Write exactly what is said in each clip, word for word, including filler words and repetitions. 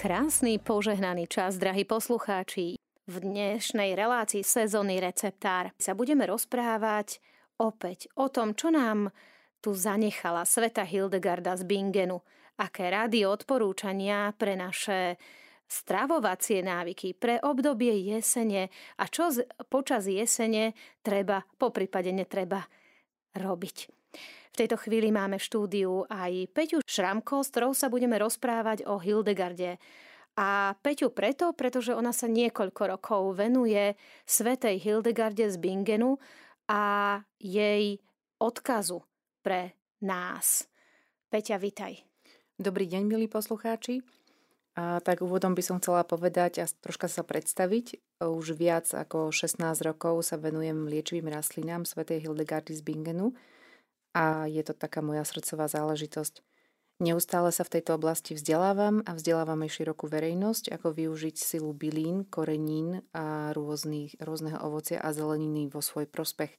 Krásny, požehnaný čas, drahí poslucháči. V dnešnej relácii Sezónny receptár sa budeme rozprávať opäť o tom, čo nám tu zanechala sveta Hildegarda z Bingenu. Aké rady, odporúčania pre naše stravovacie návyky, pre obdobie jesene a čo z, počas jesene treba, poprípade netreba robiť. V tejto chvíli máme v štúdiu aj Peťu Šramko, s ktorou sa budeme rozprávať o Hildegarde. A Peťu preto, pretože ona sa niekoľko rokov venuje svätej Hildegarde z Bingenu a jej odkazu pre nás. Peťa, vitaj. Dobrý deň, milí poslucháči. A tak úvodom by som chcela povedať a troška sa predstaviť. Už viac ako šestnásť rokov sa venujem liečivým rastlinám svätej Hildegardy z Bingenu. A je to taká moja srdcová záležitosť. Neustále sa v tejto oblasti vzdelávam a vzdelávam aj širokú verejnosť, ako využiť silu bylín, korenín a rôznych, rôzneho ovocia a zeleniny vo svoj prospech.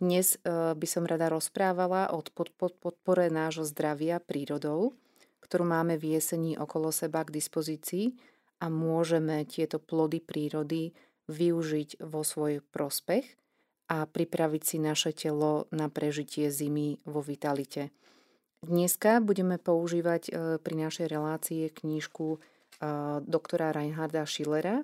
Dnes by som rada rozprávala o podpore nášho zdravia prírodou, ktorú máme v jesení okolo seba k dispozícii a môžeme tieto plody prírody využiť vo svoj prospech a pripraviť si naše telo na prežitie zimy vo vitalite. Dneska budeme používať pri našej relácii knižku doktora Reinharda Schillera,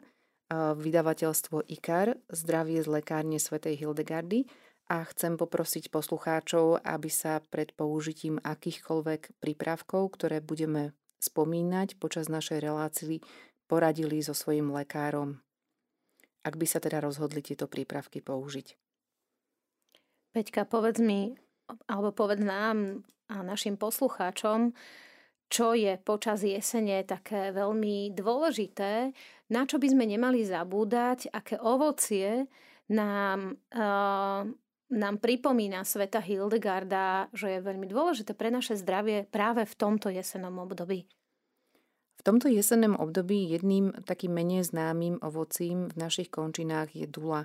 vydavateľstvo Ikar, Zdravie z lekárne svätej Hildegardy, a chcem poprosiť poslucháčov, aby sa pred použitím akýchkoľvek prípravkov, ktoré budeme spomínať počas našej relácii, poradili so svojím lekárom, ak by sa teda rozhodli tieto prípravky použiť. Peťka, povedz mi, alebo povedz nám a našim poslucháčom, čo je počas jesene také veľmi dôležité, na čo by sme nemali zabúdať, aké ovocie nám, e, nám pripomína sveta Hildegarda, že je veľmi dôležité pre naše zdravie práve v tomto jesennom období. V tomto jesennom období jedným takým menej známym ovocím v našich končinách je dula.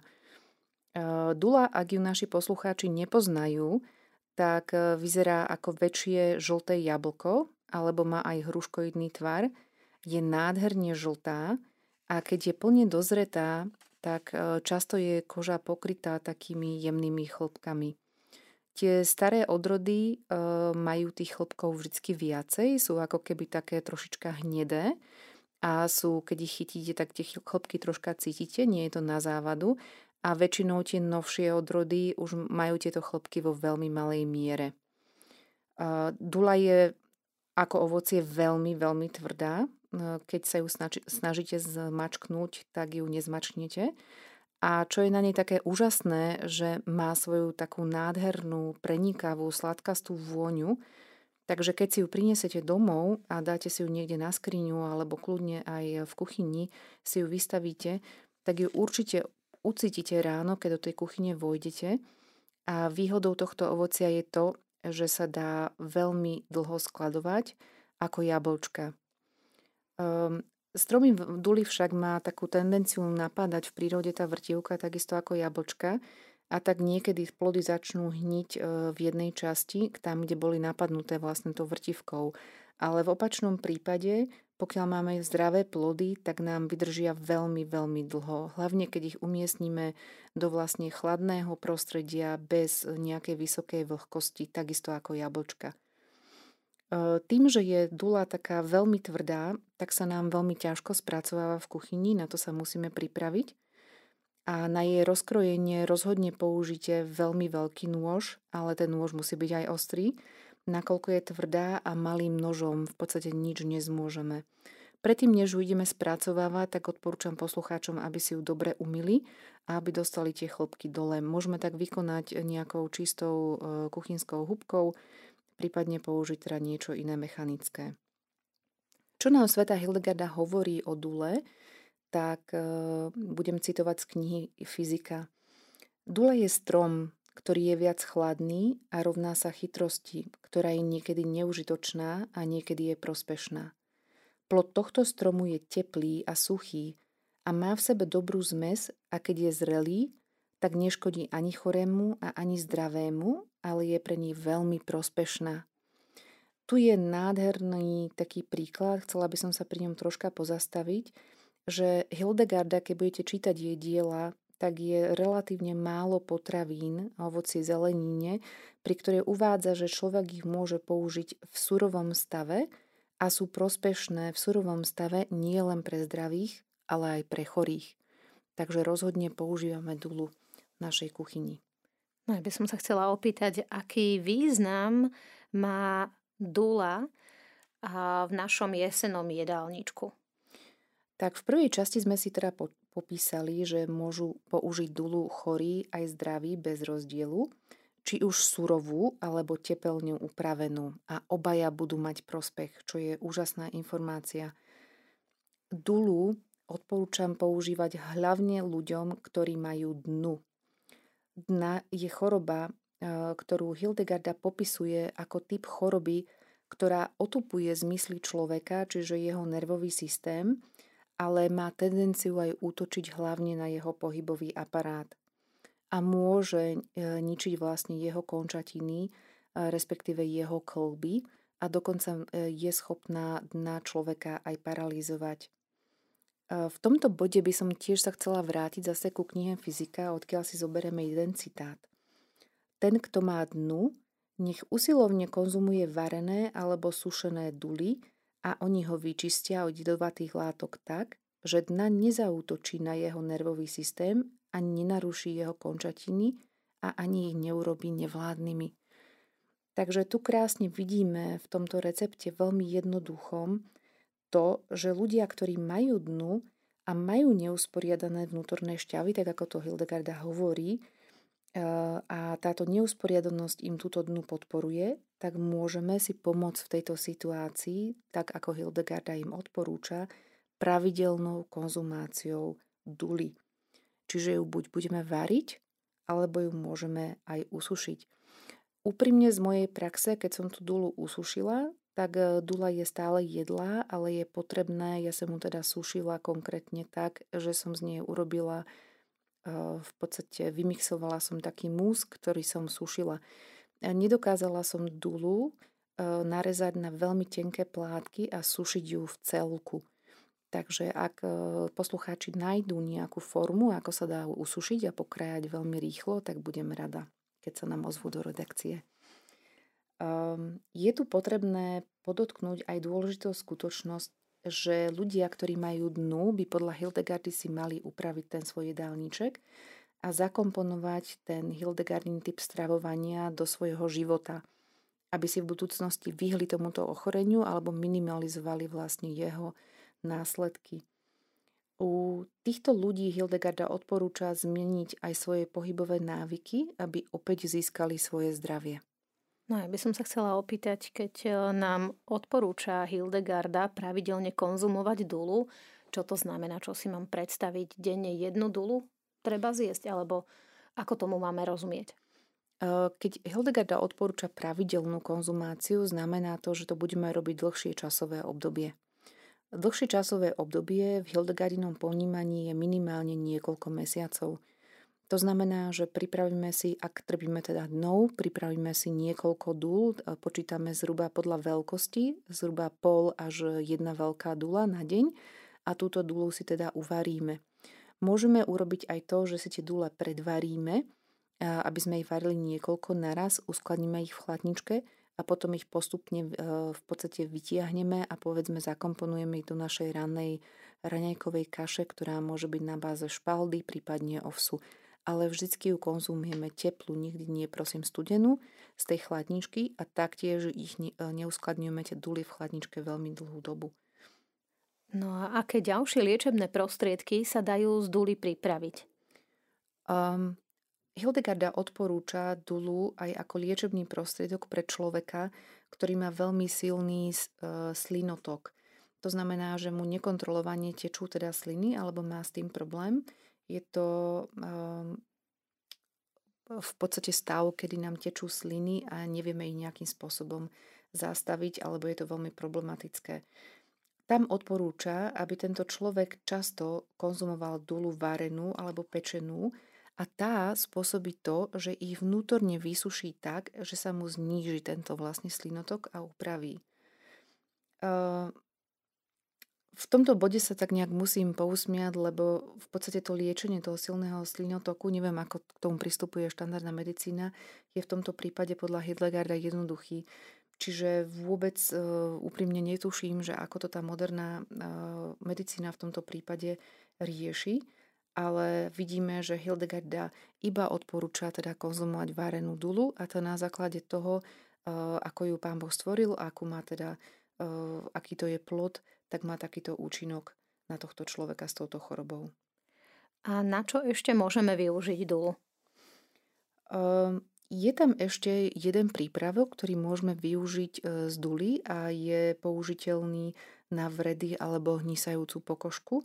Dula, ak ju naši poslucháči nepoznajú, tak vyzerá ako väčšie žlté jablko, alebo má aj hruškoidný tvar. Je nádherne žltá a keď je plne dozretá, tak často je koža pokrytá takými jemnými chlpkami. Tie staré odrody e, majú tých chlpkov vždycky viacej, sú ako keby také trošička hnedé a sú, keď ich chytíte, tak tie chlpky troška cítite, nie je to na závadu a väčšinou tie novšie odrody už majú tieto chlpky vo veľmi malej miere. E, dula je ako ovocie veľmi, veľmi tvrdá. E, keď sa ju snaži, snažíte zmačknúť, tak ju nezmačknete. A čo je na nej také úžasné, že má svoju takú nádhernú, prenikavú, sladkastú vôňu. Takže keď si ju prinesete domov a dáte si ju niekde na skriňu alebo kľudne aj v kuchyni si ju vystavíte, tak ju určite ucítite ráno, keď do tej kuchyne vojdete. A výhodou tohto ovocia je to, že sa dá veľmi dlho skladovať ako jablčka. Um, Stromy duly však má takú tendenciu napadať v prírode tá vrtivka, takisto ako jablčka, a tak niekedy plody začnú hniť v jednej časti, tam, kde boli napadnuté vlastne tou vrtivkou. Ale v opačnom prípade, pokiaľ máme zdravé plody, tak nám vydržia veľmi, veľmi dlho. Hlavne, keď ich umiestnime do vlastne chladného prostredia bez nejakej vysokej vlhkosti, takisto ako jablčka. Tým, že je dula taká veľmi tvrdá, tak sa nám veľmi ťažko spracováva v kuchyni, na to sa musíme pripraviť. A na jej rozkrojenie rozhodne použite veľmi veľký nôž, ale ten nôž musí byť aj ostrý, nakoľko je tvrdá a malým nožom v podstate nič nezmôžeme. Predtým, než ju ideme spracovávať, tak odporúčam poslucháčom, aby si ju dobre umyli a aby dostali tie chlopky dole. Môžeme tak vykonať nejakou čistou kuchynskou húbkou, prípadne použiť teda niečo iné mechanické. Čo nám sveta Hildegarda hovorí o dule, tak e, budem citovať z knihy Fyzika. Dula je strom, ktorý je viac chladný a rovná sa chytrosti, ktorá je niekedy neužitočná a niekedy je prospešná. Plod tohto stromu je teplý a suchý a má v sebe dobrú zmes a keď je zrelý, tak neškodí ani chorému a ani zdravému, ale je pre ní veľmi prospešná. Tu je nádherný taký príklad, chcela by som sa pri ňom troška pozastaviť, že Hildegarda, keď budete čítať jej diela, tak je relatívne málo potravín a ovocie zelenine, pri ktorej uvádza, že človek ich môže použiť v surovom stave a sú prospešné v surovom stave nie len pre zdravých, ale aj pre chorých. Takže rozhodne používame dulu v našej kuchyni. No ja by som sa chcela opýtať, aký význam má dula v našom jesennom jedálničku? Tak v prvej časti sme si teda po- popísali, že môžu použiť dulu chorí aj zdraví bez rozdielu, či už surovú alebo tepelne upravenú, a obaja budú mať prospech, čo je úžasná informácia. Dulu odporúčam používať hlavne ľuďom, ktorí majú dnu. Dna je choroba, ktorú Hildegarda popisuje ako typ choroby, ktorá otupuje zmysly človeka, čiže jeho nervový systém, ale má tendenciu aj útočiť hlavne na jeho pohybový aparát a môže ničiť vlastne jeho končatiny, respektíve jeho kĺby, a dokonca je schopná dna človeka aj paralizovať. V tomto bode by som tiež sa chcela vrátiť zase ku knihe Fyzika, odkiaľ si zoberieme jeden citát. Ten, kto má dnu, nech usilovne konzumuje varené alebo sušené duly, a oni ho vyčistia od jedovatých látok tak, že dna nezaútočí na jeho nervový systém a nenaruší jeho končatiny a ani ich neurobí nevládnymi. Takže tu krásne vidíme v tomto recepte veľmi jednoduchom to, že ľudia, ktorí majú dnu a majú neusporiadané vnútorné šťavy, tak ako to Hildegarda hovorí, a táto neusporiadanosť im túto dnu podporuje, tak môžeme si pomôcť v tejto situácii, tak ako Hildegarda im odporúča, pravidelnou konzumáciou duly. Čiže ju buď budeme variť, alebo ju môžeme aj usušiť. Úprimne z mojej praxe, keď som tú dulu usušila, tak dula je stále jedlá, ale je potrebné, ja som mu teda sušila konkrétne tak, že som z nej urobila v podstate vymixovala som taký mús, ktorý som sušila. Nedokázala som dulu narezať na veľmi tenké plátky a sušiť ju v celku. Takže ak poslucháči nájdú nejakú formu, ako sa dá usušiť a pokrájať veľmi rýchlo, tak budem rada, keď sa nám ozvú do redakcie. Je tu potrebné podotknúť aj dôležitú skutočnosť, že ľudia, ktorí majú dnu, by podľa Hildegardy si mali upraviť ten svoj jedálniček a zakomponovať ten Hildegardin typ stravovania do svojho života, aby si v budúcnosti vyhli tomuto ochoreniu alebo minimalizovali vlastne jeho následky. U týchto ľudí Hildegarda odporúča zmeniť aj svoje pohybové návyky, aby opäť získali svoje zdravie. No ja by som sa chcela opýtať, keď nám odporúča Hildegarda pravidelne konzumovať dulu, čo to znamená, čo si mám predstaviť, denne jednu dulu treba zjesť, alebo ako tomu máme rozumieť? Keď Hildegarda odporúča pravidelnú konzumáciu, znamená to, že to budeme robiť dlhšie časové obdobie. Dlhšie časové obdobie v Hildegardinom ponímaní je minimálne niekoľko mesiacov. To znamená, že pripravíme si, ak trpíme teda dnou, pripravíme si niekoľko dúl, počítame zhruba podľa veľkosti, zhruba pol až jedna veľká dula na deň, a túto dulu si teda uvaríme. Môžeme urobiť aj to, že si tie dule predvaríme, aby sme ich varili niekoľko naraz, uskladníme ich v chladničke a potom ich postupne v podstate vytiahneme a povedzme zakomponujeme ich do našej ranej raňajkovej kaše, ktorá môže byť na báze špaldy, prípadne ovsu. Ale vždycky ju konzumujeme teplú, nikdy nie prosím studenú, z tej chladničky, a taktiež ich neuskladňujeme tie duly v chladničke veľmi dlhú dobu. No a aké ďalšie liečebné prostriedky sa dajú z duly pripraviť? Um, Hildegarda odporúča dulu aj ako liečebný prostriedok pre človeka, ktorý má veľmi silný uh, slinotok. To znamená, že mu nekontrolovanie tečú teda sliny alebo má s tým problém. Je to um, v podstate stav, kedy nám tečú sliny a nevieme ich nejakým spôsobom zastaviť, alebo je to veľmi problematické. Tam odporúča, aby tento človek často konzumoval dulu varenú alebo pečenú a tá spôsobí to, že ich vnútorne vysuší tak, že sa mu zníži tento vlastne slinotok a upraví. V tomto bode sa tak nejak musím pousmiať, lebo v podstate to liečenie toho silného slinotoku, neviem ako k tomu pristupuje štandardná medicína, je v tomto prípade podľa Hildegarda jednoduchý. Čiže vôbec úprimne netuším, že ako to tá moderná medicína v tomto prípade rieši, ale vidíme, že Hildegarda iba odporúča teda konzumovať varenú dulu a to na základe toho, ako ju Pán Boh stvoril a akú má teda, aký to je plod, tak má takýto účinok na tohto človeka s touto chorobou. A na čo ešte môžeme využiť dulu? Um, Je tam ešte jeden prípravok, ktorý môžeme využiť z duly a je použiteľný na vredy alebo hnisajúcu pokožku.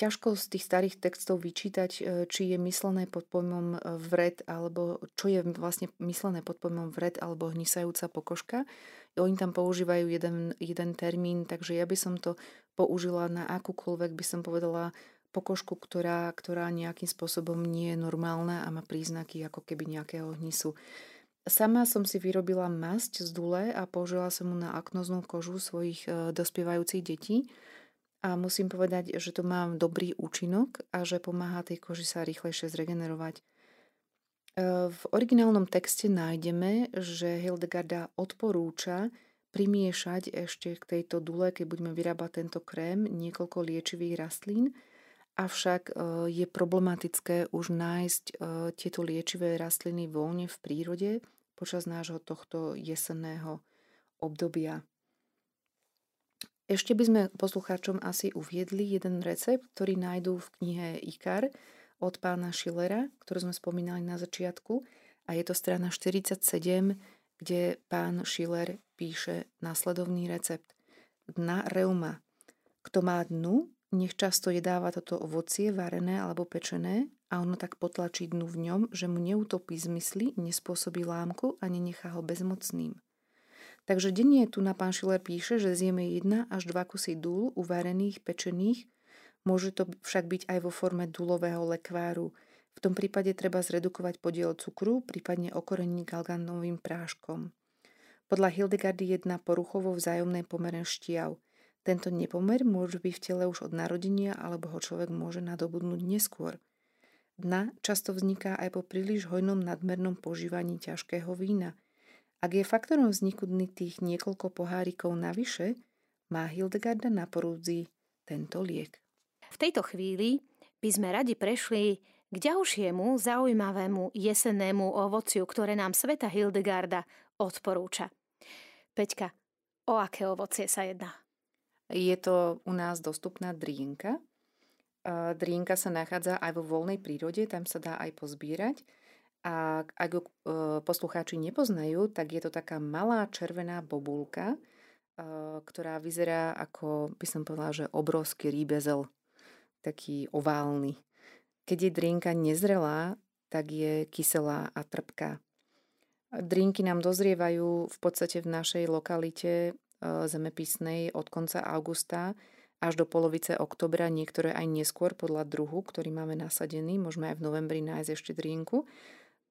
Ťažko z tých starých textov vyčítať, či je myslené pod pojmom vred alebo čo je vlastne myslené pod pojmom vred alebo hnisajúca pokožka. Oni tam používajú jeden, jeden termín, takže ja by som to použila na akúkoľvek, by som povedala, pokožku, ktorá, ktorá nejakým spôsobom nie je normálna a má príznaky ako keby nejakého hnisu. Sama som si vyrobila masť z dule a použila som mu na aknoznú kožu svojich e, dospievajúcich detí a musím povedať, že to má dobrý účinok a že pomáha tej koži sa rýchlejšie zregenerovať. E, v originálnom texte nájdeme, že Hildegarda odporúča primiešať ešte k tejto dule, keď budeme vyrábať tento krém, niekoľko liečivých rastlín. Avšak je problematické už nájsť tieto liečivé rastliny voľne v prírode počas nášho tohto jesenného obdobia. Ešte by sme poslucháčom asi uviedli jeden recept, ktorý nájdú v knihe Ikar od pána Schillera, ktorú sme spomínali na začiatku. A je to strana štyridsaťsedem, kde pán Schiller píše nasledovný recept. Na reuma. Kto má dnu, nech často jedáva toto ovocie, varené alebo pečené a ono tak potlačí dnu v ňom, že mu neutopí zmysly, nespôsobí lámku a nenechá ho bezmocným. Takže denne tu na pán Schiller píše, že zjeme jedna až dva kusy dúl uvarených, pečených, môže to však byť aj vo forme dúlového lekváru. V tom prípade treba zredukovať podiel cukru, prípadne okoreniť galganovým práškom. Podľa Hildegardy jedna porucha vo vzájomnej pomere štiav. Tento nepomer môže byť v tele už od narodenia, alebo ho človek môže nadobudnúť neskôr. Dna často vzniká aj po príliš hojnom nadmernom požívaní ťažkého vína. Ak je faktorom vzniku dny tých niekoľko pohárikov navyše, má Hildegarda na porúdzi tento liek. V tejto chvíli by sme radi prešli k ďalšiemu zaujímavému jesennému ovociu, ktoré nám sveta Hildegarda odporúča. Peťka, o aké ovocie sa jedná? Je to u nás dostupná drienka. Drienka sa nachádza aj vo voľnej prírode, tam sa dá aj pozbierať. A ak ju poslucháči nepoznajú, tak je to taká malá červená bobulka, ktorá vyzerá ako, by som povedala, že obrovský rýbezel, taký oválny. Keď je drienka nezrelá, tak je kyselá a trpká. Drienky nám dozrievajú v podstate v našej lokalite zemepisnej od konca augusta až do polovice oktobra, niektoré aj neskôr podľa druhu, ktorý máme nasadený, môžeme aj v novembri nájsť ešte drienku,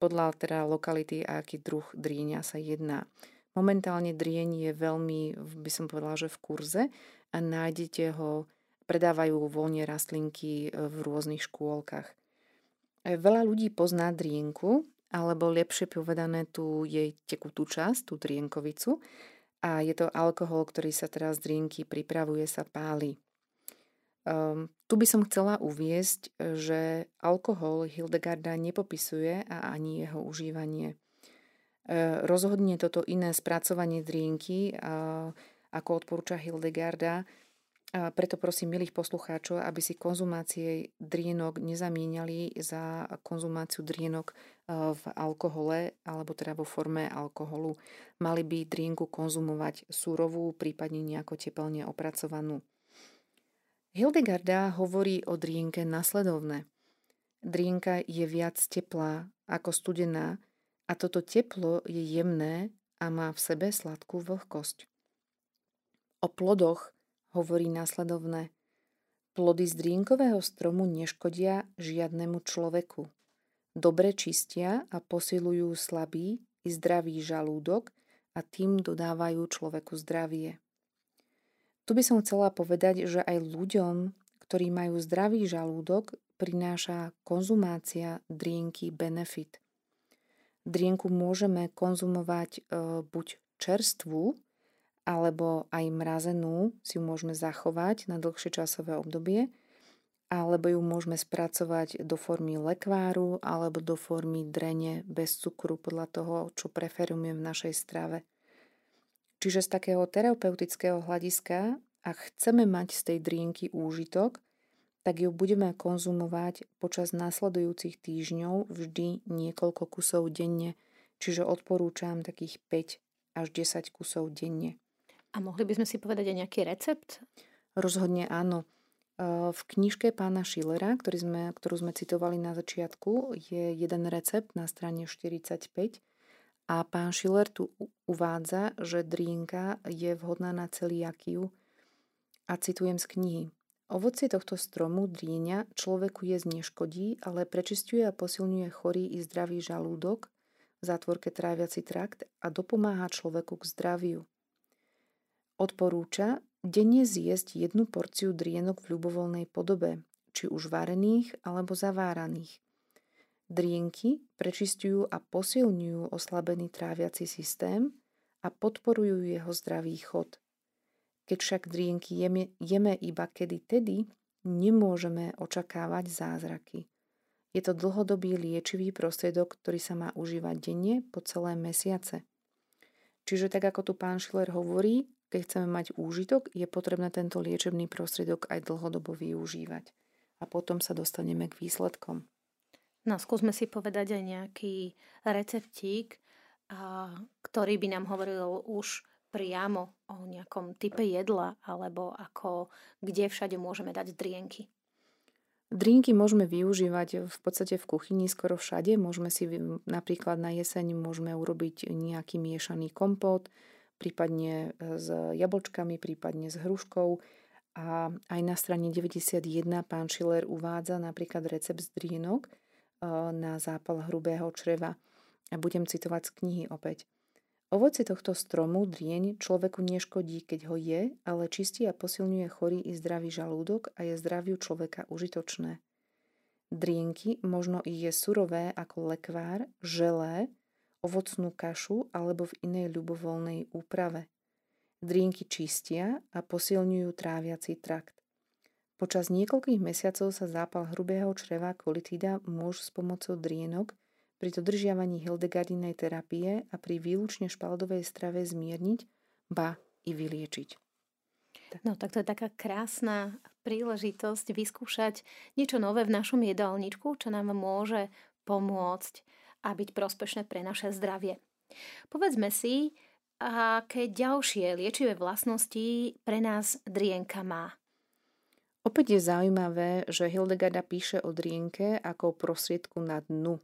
podľa teda lokality a aký druh drienia sa jedná. Momentálne drieň je veľmi, by som povedala, že v kurze a nájdete ho, predávajú voľne rastlinky v rôznych škôlkach. Veľa ľudí pozná drienku, alebo lepšie povedané tu jej tekutú časť, tú drienkovicu, a je to alkohol, ktorý sa teraz z drienky pripravuje, sa páli. Um, tu by som chcela uviesť, že alkohol Hildegarda nepopisuje a ani jeho užívanie. E, rozhodne toto iné spracovanie drienky, a, ako odporúča Hildegarda, a preto prosím milých poslucháčov, aby si konzumácie drienok nezamieňali za konzumáciu drienok v alkohole alebo teda vo forme alkoholu. Mali by drienku konzumovať surovú, prípadne nejako tepelne opracovanú. Hildegarda hovorí o drienke nasledovne. Drienka je viac teplá ako studená a toto teplo je jemné a má v sebe sladkú vlhkosť. O plodoch hovorí následovne. Plody z drínkového stromu neškodia žiadnemu človeku. Dobre čistia a posilujú slabý i zdravý žalúdok a tým dodávajú človeku zdravie. Tu by som chcela povedať, že aj ľuďom, ktorí majú zdravý žalúdok, prináša konzumácia drínky benefit. Drínku môžeme konzumovať e, buď čerstvú, alebo aj mrazenú si ju môžeme zachovať na dlhšie časové obdobie, alebo ju môžeme spracovať do formy lekváru alebo do formy drene bez cukru podľa toho, čo preferujeme v našej strave. Čiže z takého terapeutického hľadiska, ak chceme mať z tej drinky úžitok, tak ju budeme konzumovať počas nasledujúcich týždňov vždy niekoľko kusov denne, čiže odporúčam takých päť až desať kusov denne. A mohli by sme si povedať aj nejaký recept? Rozhodne áno. V knižke pána Schillera, ktorý sme, ktorú sme citovali na začiatku, je jeden recept na strane štyridsaťpäť a pán Schiller tu uvádza, že drínka je vhodná na celiakiu a citujem z knihy. Ovocie tohto stromu dríňa človeku je zneškodí, ale prečisťuje a posilňuje chorý i zdravý žalúdok, v zátvorke tráviaci trakt a dopomáha človeku k zdraviu. Odporúča denne zjesť jednu porciu drienok v ľubovoľnej podobe, či už varených alebo zaváraných. Drienky prečisťujú a posilňujú oslabený tráviaci systém a podporujú jeho zdravý chod. Keď však drienky jeme, jeme iba kedy tedy, nemôžeme očakávať zázraky. Je to dlhodobý liečivý prostriedok, ktorý sa má užívať denne po celé mesiace. Čiže tak ako tu pán Schiller hovorí, keď chceme mať úžitok, je potrebné tento liečebný prostriedok aj dlhodobo využívať. A potom sa dostaneme k výsledkom. No, skúsme si povedať aj nejaký receptík, a, ktorý by nám hovoril už priamo o nejakom type jedla alebo ako, kde všade môžeme dať drienky. Drinky môžeme využívať v podstate v kuchyni skoro všade. Môžeme si napríklad na jeseň môžeme urobiť nejaký miešaný kompót, prípadne s jablčkami, prípadne s hruškou. A aj na strane deväťdesiatjeden pán Schiller uvádza napríklad recept z drienok na zápal hrubého čreva. A budem citovať z knihy opäť. Ovocie tohto stromu drieň človeku neškodí, keď ho je, ale čistí a posilňuje chorý i zdravý žalúdok a je zdraviu človeka užitočné. Drienky možno i je surové ako lekvár, želé, ovocnú kašu alebo v inej ľubovoľnej úprave. Drienky čistia a posilňujú tráviaci trakt. Počas niekoľkých mesiacov sa zápal hrubého čreva kolitída môže s pomocou drienok pri dodržiavaní Hildegardinej terapie a pri výlučne špaldovej strave zmierniť, ba i vyliečiť. Tak. No tak to je taká krásna príležitosť vyskúšať niečo nové v našom jedálničku, čo nám môže pomôcť a byť prospešné pre naše zdravie. Povedzme si, aké ďalšie liečivé vlastnosti pre nás drienka má. Opäť je zaujímavé, že Hildegarda píše o drienke ako prostriedku na dnu.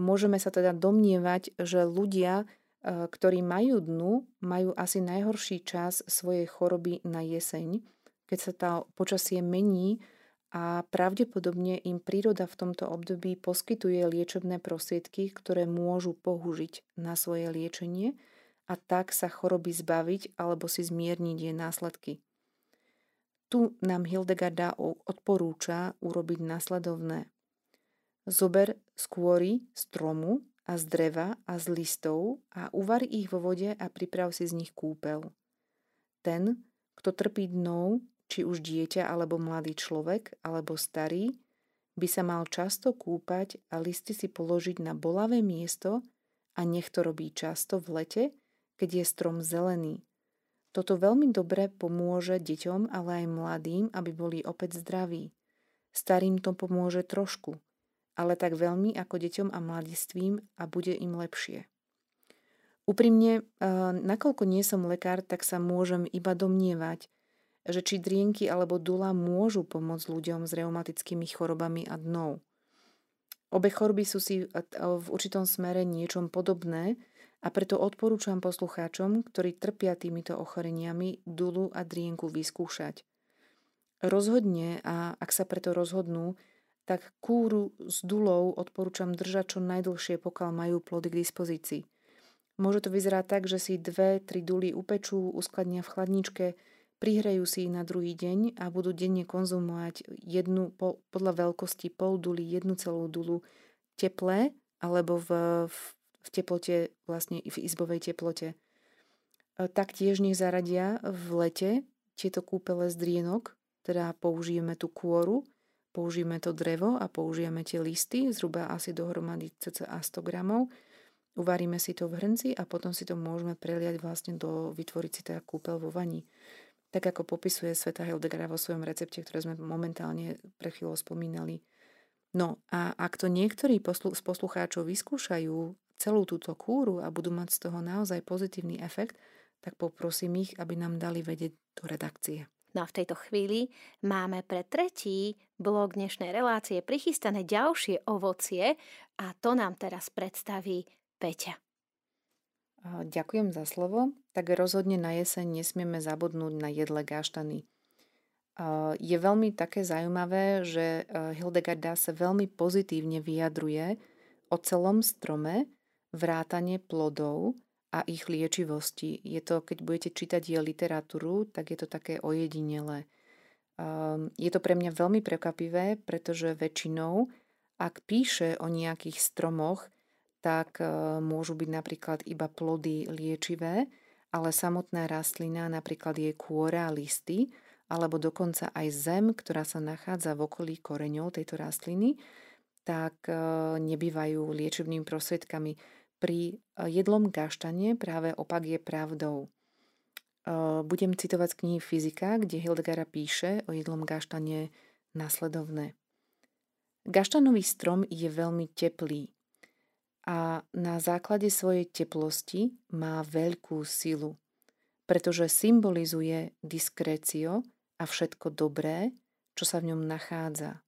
Môžeme sa teda domnievať, že ľudia, ktorí majú dnu, majú asi najhorší čas svojej choroby na jeseň, keď sa tá počasie mení a pravdepodobne im príroda v tomto období poskytuje liečebné prostriedky, ktoré môžu použiť na svoje liečenie a tak sa choroby zbaviť alebo si zmierniť jej následky. Tu nám Hildegarda odporúča urobiť nasledovné. Zober z kôry, stromu a z dreva a z listov a uvar ich vo vode a priprav si z nich kúpeľ. Ten, kto trpí dnou, či už dieťa alebo mladý človek alebo starý, by sa mal často kúpať a listy si položiť na bolavé miesto a nech to robí často v lete, keď je strom zelený. Toto veľmi dobre pomôže deťom, ale aj mladým, aby boli opäť zdraví. Starým to pomôže trošku, ale tak veľmi ako deťom a mladistvím a bude im lepšie. Úprimne, nakoľko nie som lekár, tak sa môžem iba domnievať, že či drienky alebo dula môžu pomôcť ľuďom s reumatickými chorobami a dnou. Obe choroby sú si v určitom smere niečom podobné a preto odporúčam poslucháčom, ktorí trpia týmito ochoreniami, dulu a drienku vyskúšať. Rozhodne, a ak sa preto rozhodnú, tak kúru s dulou odporúčam držať čo najdlhšie, pokiaľ majú plody k dispozícii. Môže to vyzerať tak, že si dve, tri duly upečú, uskladnia v chladničke, prihrejú si ich na druhý deň a budú denne konzumovať jednu, po, podľa veľkosti pol duly, jednu celú dulu teplé alebo v, v, v teplote, vlastne v izbovej teplote. Taktiež nech zaradia v lete tieto kúpele z drienok, teda použijeme tú kôru, použijeme to drevo a použijeme tie listy, zhruba asi dohromady cca sto gramov. Uvaríme si to v hrnci a potom si to môžeme preliať vlastne do, vytvoriť si teda kúpeľ vo vani. Tak ako popisuje svätá Hildegarda vo svojom recepte, ktoré sme momentálne pre chvíľu spomínali. No a ak to niektorí poslu- z poslucháčov vyskúšajú celú túto kúru a budú mať z toho naozaj pozitívny efekt, tak poprosím ich, aby nám dali vedieť do redakcie. No a v tejto chvíli máme pre tretí blok dnešnej relácie prichystané ďalšie ovocie a to nám teraz predstaví Peťa. Ďakujem za slovo. Tak rozhodne na jeseň nesmieme zabudnúť na jedle gaštany. Je veľmi také zaujímavé, že Hildegarda sa veľmi pozitívne vyjadruje o celom strome, vrátane plodov a ich liečivosti. Je to, keď budete čítať jej literatúru, tak je to také ojedinelé. Je to pre mňa veľmi prekvapivé, pretože väčšinou, ak píše o nejakých stromoch, tak môžu byť napríklad iba plody liečivé, ale samotná rastlina, napríklad jej kôra, listy, alebo dokonca aj zem, ktorá sa nachádza v okolí koreňov tejto rastliny, tak nebývajú liečebnými prostriedkami. Pri jedlom gaštane práve opak je pravdou. Budem citovať z knihy Fyzika, kde Hildegarda píše o jedlom gaštane nasledovné. Gaštanový strom je veľmi teplý a na základe svojej teplosti má veľkú silu, pretože symbolizuje diskrécio a všetko dobré, čo sa v ňom nachádza.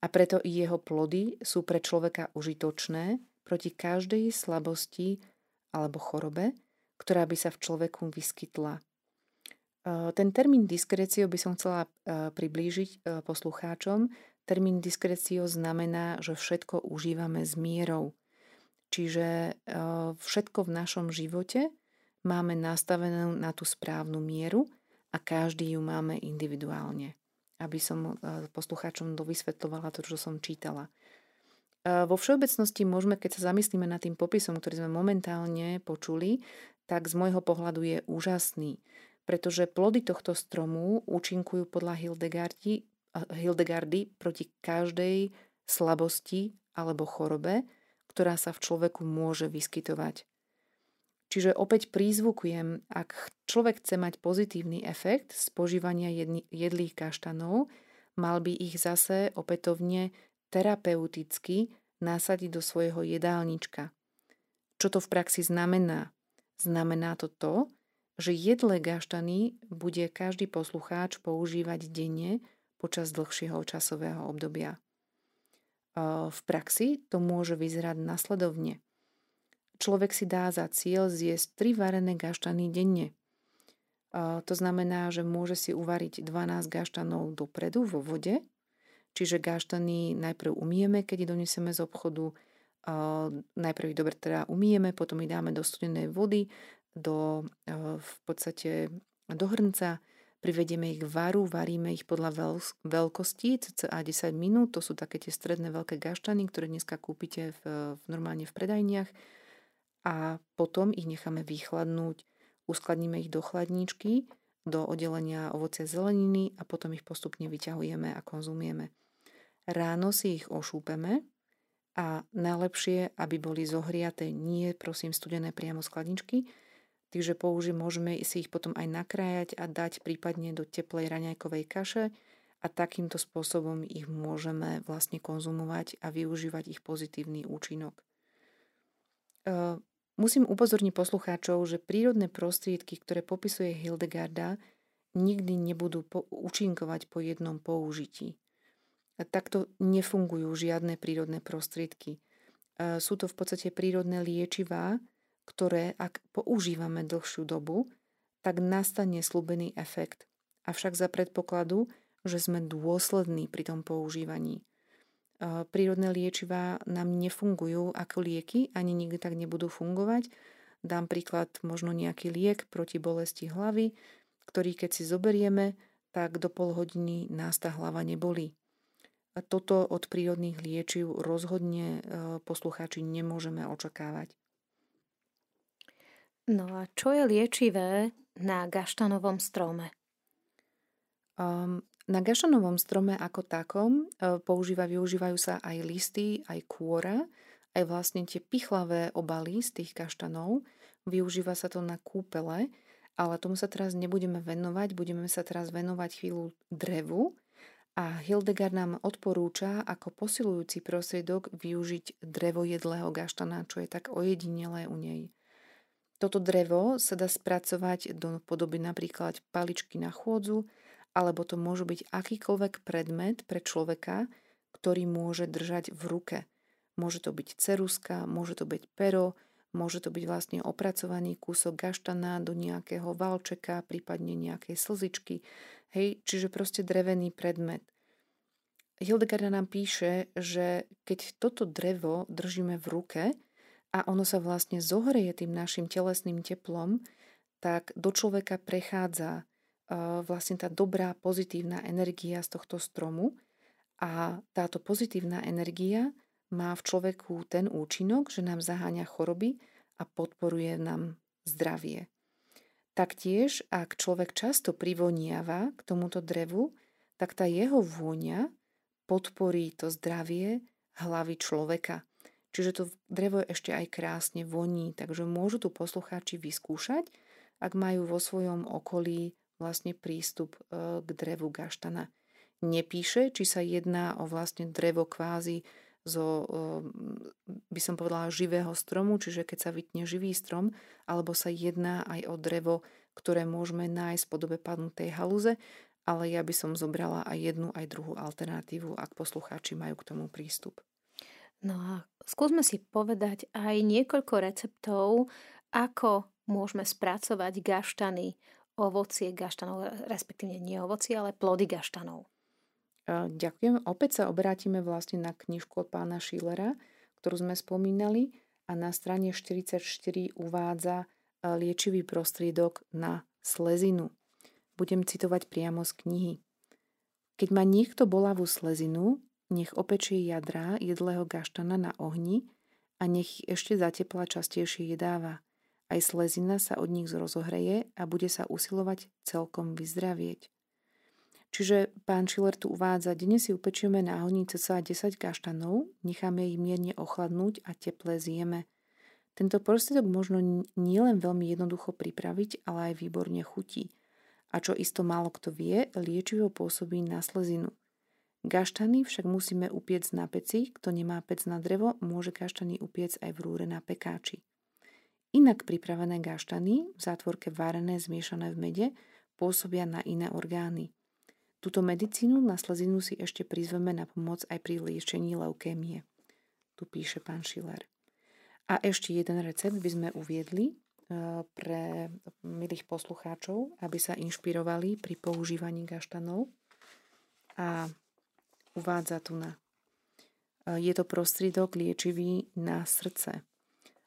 A preto i jeho plody sú pre človeka užitočné proti každej slabosti alebo chorobe, ktorá by sa v človeku vyskytla. Ten termín diskrécio by som chcela priblížiť poslucháčom. Termín diskrécio znamená, že všetko užívame s mierou. Čiže všetko v našom živote máme nastavenú na tú správnu mieru a každý ju máme individuálne. Aby som poslucháčom dovysvetľovala to, čo som čítala. Vo všeobecnosti môžeme, keď sa zamyslíme nad tým popisom, ktorý sme momentálne počuli, tak z môjho pohľadu je úžasný. Pretože plody tohto stromu účinkujú podľa Hildegardy, Hildegardy proti každej slabosti alebo chorobe, ktorá sa v človeku môže vyskytovať. Čiže opäť prízvukujem, ak človek chce mať pozitívny efekt z požívania jedlých kaštanov, mal by ich zase opätovne terapeuticky nasadiť do svojho jedálnička. Čo to v praxi znamená? Znamená to to, že jedlé kaštany bude každý poslucháč používať denne počas dlhšieho časového obdobia. V praxi to môže vyzerať nasledovne. Človek si dá za cieľ zjesť tri varené gaštany denne. To znamená, že môže si uvariť dvanásť gaštanov dopredu vo vode, čiže gaštany najprv umyjeme, keď ich donesieme z obchodu, najprv ich dobre teda umyjeme, potom ich dáme do studenej vody, do, v podstate do hrnca. Privedieme ich k varu, varíme ich podľa veľkosti, cca desať minút, to sú také tie stredné veľké gaštany, ktoré dneska kúpite v, v, normálne v predajniach a potom ich necháme vychladnúť, uskladníme ich do chladničky, do oddelenia ovocia zeleniny a potom ich postupne vyťahujeme a konzumieme. Ráno si ich ošúpeme a najlepšie, aby boli zohriaté, nie prosím studené priamo z chladničky, takže použijeme, môžeme si ich potom aj nakrájať a dať prípadne do teplej raňajkovej kaše a takýmto spôsobom ich môžeme vlastne konzumovať a využívať ich pozitívny účinok. E, musím upozorniť poslucháčov, že prírodné prostriedky, ktoré popisuje Hildegarda, nikdy nebudú po- účinkovať po jednom použití. A takto nefungujú žiadne prírodné prostriedky. E, sú to v podstate prírodné liečivá, ktoré, ak používame dlhšiu dobu, tak nastane sľubený efekt. Avšak za predpokladu, že sme dôslední pri tom používaní. Prírodné liečivá nám nefungujú ako lieky, ani nikdy tak nebudú fungovať. Dám príklad, možno nejaký liek proti bolesti hlavy, ktorý keď si zoberieme, tak do pol hodiny nás tá hlava nebolí. A toto od prírodných liečiv rozhodne poslucháči nemôžeme očakávať. No a čo je liečivé na gaštanovom strome? Um, na gaštanovom strome ako takom používa, využívajú sa aj listy, aj kôra, aj vlastne tie pichlavé obaly z tých kaštanov. Využíva sa to na kúpele, ale tomu sa teraz nebudeme venovať, budeme sa teraz venovať chvíľu drevu. A Hildegard nám odporúča ako posilujúci prostriedok využiť drevo jedlého gaštana, čo je tak ojedinelé u nej. Toto drevo sa dá spracovať do podoby napríklad paličky na chôdzu, alebo to môže byť akýkoľvek predmet pre človeka, ktorý môže držať v ruke. Môže to byť ceruska, môže to byť pero, môže to byť vlastne opracovaný kúsok gaštana do nejakého valčeka, prípadne nejakej slzičky. Hej, čiže proste drevený predmet. Hildegarda nám píše, že keď toto drevo držíme v ruke a ono sa vlastne zohreje tým našim telesným teplom, tak do človeka prechádza uh, vlastne tá dobrá pozitívna energia z tohto stromu a táto pozitívna energia má v človeku ten účinok, že nám zaháňa choroby a podporuje nám zdravie. Taktiež, ak človek často privoniava k tomuto drevu, tak tá jeho vôňa podporí to zdravie hlavy človeka. Čiže to drevo ešte aj krásne voní, takže môžu tu poslucháči vyskúšať, ak majú vo svojom okolí vlastne prístup k drevu gaštana. Nepíše, či sa jedná o vlastne drevo kvázi zo, by som povedala, živého stromu, čiže keď sa vytne živý strom, alebo sa jedná aj o drevo, ktoré môžeme nájsť v podobe padnutej haluze, ale ja by som zobrala aj jednu, aj druhú alternatívu, ak poslucháči majú k tomu prístup. No a skúsme si povedať aj niekoľko receptov, ako môžeme spracovať gaštany, ovocie gaštanov, respektíve nie ovocie, ale plody gaštanov. Ďakujem. Opäť sa obrátime vlastne na knižku od pána Schillera, ktorú sme spomínali a na strane štyridsaťštyri uvádza liečivý prostriedok na slezinu. Budem citovať priamo z knihy. Keď má niekto bolavú slezinu, nech opečie jadrá jedlého gaštana na ohni a nech ich ešte za tepla častejšie jedáva. Aj slezina sa od nich rozohreje a bude sa usilovať celkom vyzdravieť. Čiže pán Schiller tu uvádza, denne si upečieme na ohni cca desať kaštanov, necháme ich mierne ochladnúť a teple zjeme. Tento prostriedok možno nielen veľmi jednoducho pripraviť, ale aj výborne chutí. A čo isto málo kto vie, liečivo pôsobí na slezinu. Gaštany však musíme upiec na peci, kto nemá pec na drevo, môže gaštany upiec aj v rúre na pekáči. Inak pripravené gaštany, v zátvorke varené, zmiešané v mede, pôsobia na iné orgány. Túto medicínu na slezinu si ešte prizveme na pomoc aj pri liečení leukémie. Tu píše pán Schiller. A ešte jeden recept by sme uviedli pre milých poslucháčov, aby sa inšpirovali pri používaní gaštanov. A uvádza tu na. Je to prostriedok liečivý na srdce.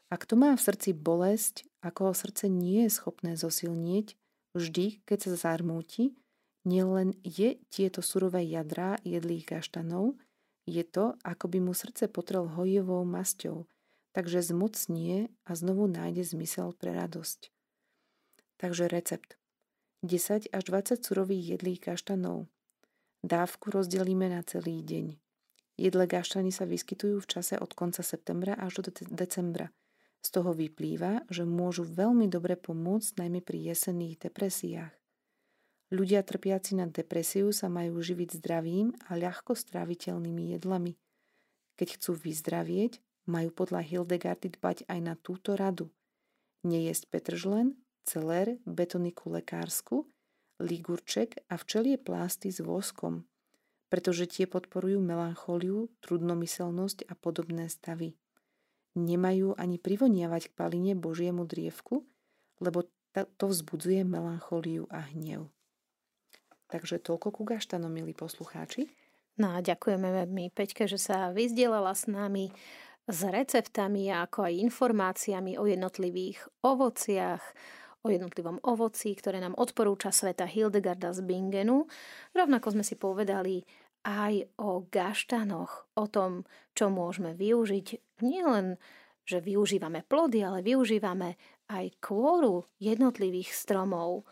A kto má v srdci bolesť, ako srdce nie je schopné zosilnieť, vždy, keď sa zarmúti, nielen je tieto surové jadrá jedlých gaštanov, je to, ako by mu srdce potrel hojivou masťou, takže zmocnie a znovu nájde zmysel pre radosť. Takže recept. desať až dvadsať surových jedlých gaštanov. Dávku rozdelíme na celý deň. Jedlé gaštany sa vyskytujú v čase od konca septembra až do de- decembra. Z toho vyplýva, že môžu veľmi dobre pomôcť najmä pri jesenných depresiách. Ľudia trpiaci na depresiu sa majú živiť zdravým a ľahko stráviteľnými jedlami. Keď chcú vyzdravieť, majú podľa Hildegardy dbať aj na túto radu. Nejesť petržlen, celer, betoniku lekársku, ligurček a včelie plásty s voskom, pretože tie podporujú melanchóliu, trudnomyselnosť a podobné stavy. Nemajú ani privoniavať k paline Božiemu drievku, lebo to vzbudzuje melanchóliu a hnev. Takže toľko ku gaštanom, milí poslucháči. No a ďakujeme mi Peťke, že sa vyzdielala s nami s receptami a ako aj informáciami o jednotlivých ovociach, o jednotlivom ovoci, ktoré nám odporúča sveta Hildegarda z Bingenu. Rovnako sme si povedali aj o gaštanoch, o tom, čo môžeme využiť. Nielen, že využívame plody, ale využívame aj kôru jednotlivých stromov.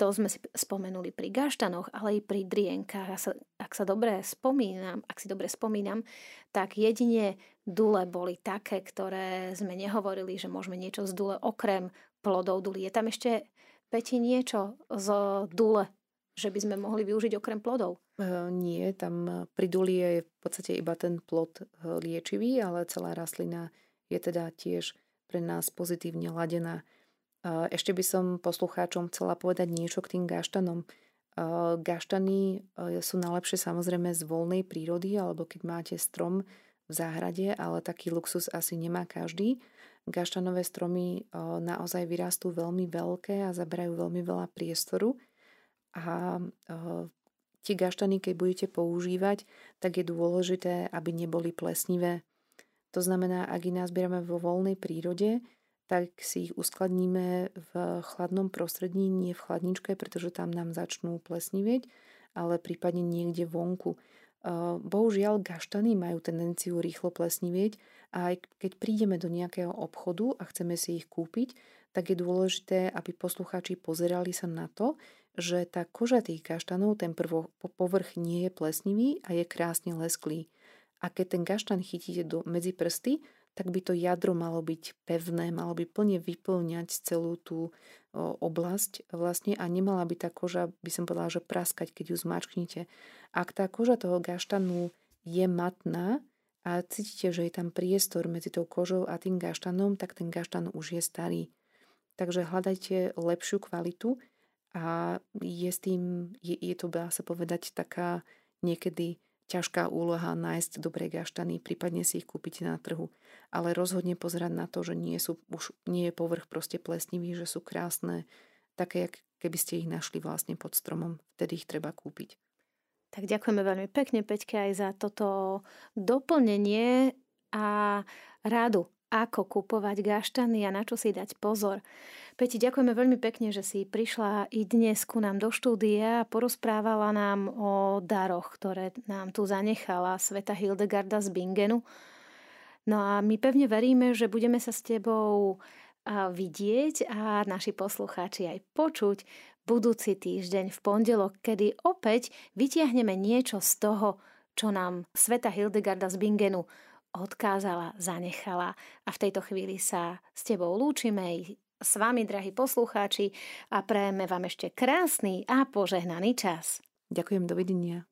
To sme si spomenuli pri gaštanoch, ale aj pri drienkách. Ak sa, ak sa dobre spomínam, ak si dobre spomínam, tak jedine dule boli také, ktoré sme nehovorili, že môžeme niečo z dule okrem plodov duli. Je tam ešte, Peti, niečo z dule, že by sme mohli využiť okrem plodov? E, nie, tam pri duli je v podstate iba ten plod liečivý, ale celá rastlina je teda tiež pre nás pozitívne ladená. Ešte by som poslucháčom chcela povedať niečo k tým gaštanom. Gaštany sú najlepšie samozrejme z voľnej prírody, alebo keď máte strom v záhrade, ale taký luxus asi nemá každý. Gaštanové stromy naozaj vyrastú veľmi veľké a zaberajú veľmi veľa priestoru. A tie gaštany, keď budete používať, tak je dôležité, aby neboli plesnivé. To znamená, ak ich nazbierame vo voľnej prírode, tak si ich uskladníme v chladnom prostredí, nie v chladničke, pretože tam nám začnú plesniveť, ale prípadne niekde vonku. Bohužiaľ, gaštany majú tendenciu rýchlo plesniveť a aj keď prídeme do nejakého obchodu a chceme si ich kúpiť, tak je dôležité, aby poslucháči pozerali sa na to, že tá koža tých gaštanov, ten prvo, povrch nie je plesnivý a je krásne lesklý. A keď ten gaštan chytíte do, medzi prsty, tak by to jadro malo byť pevné, malo by plne vyplňať celú tú oblasť vlastne a nemala by tá koža, by som povedala, že praskať, keď ju zmačknete. Ak tá koža toho gaštanu je matná a cítite, že je tam priestor medzi tou kožou a tým gaštanom, tak ten gaštan už je starý. Takže hľadajte lepšiu kvalitu a je s tým, je, je to, dá sa povedať, taká niekedy ťažká úloha nájsť dobré gaštany, prípadne si ich kúpite na trhu. Ale rozhodne pozerať na to, že nie sú, už nie je povrch proste plesnivý, že sú krásne, také, keby ste ich našli vlastne pod stromom, vtedy ich treba kúpiť. Tak ďakujeme veľmi pekne, Peťke, aj za toto doplnenie a radu, ako kupovať gaštany a na čo si dať pozor. Peti, ďakujeme veľmi pekne, že si prišla i dnes ku nám do štúdia a porozprávala nám o daroch, ktoré nám tu zanechala sveta Hildegarda z Bingenu. No a my pevne veríme, že budeme sa s tebou vidieť a naši poslucháči aj počuť budúci týždeň v pondelok, kedy opäť vytiahneme niečo z toho, čo nám sveta Hildegarda z Bingenu odkázala, zanechala. A v tejto chvíli sa s tebou lúčime s vami, drahí poslucháči, a prajeme vám ešte krásny a požehnaný čas. Ďakujem, dovidenia.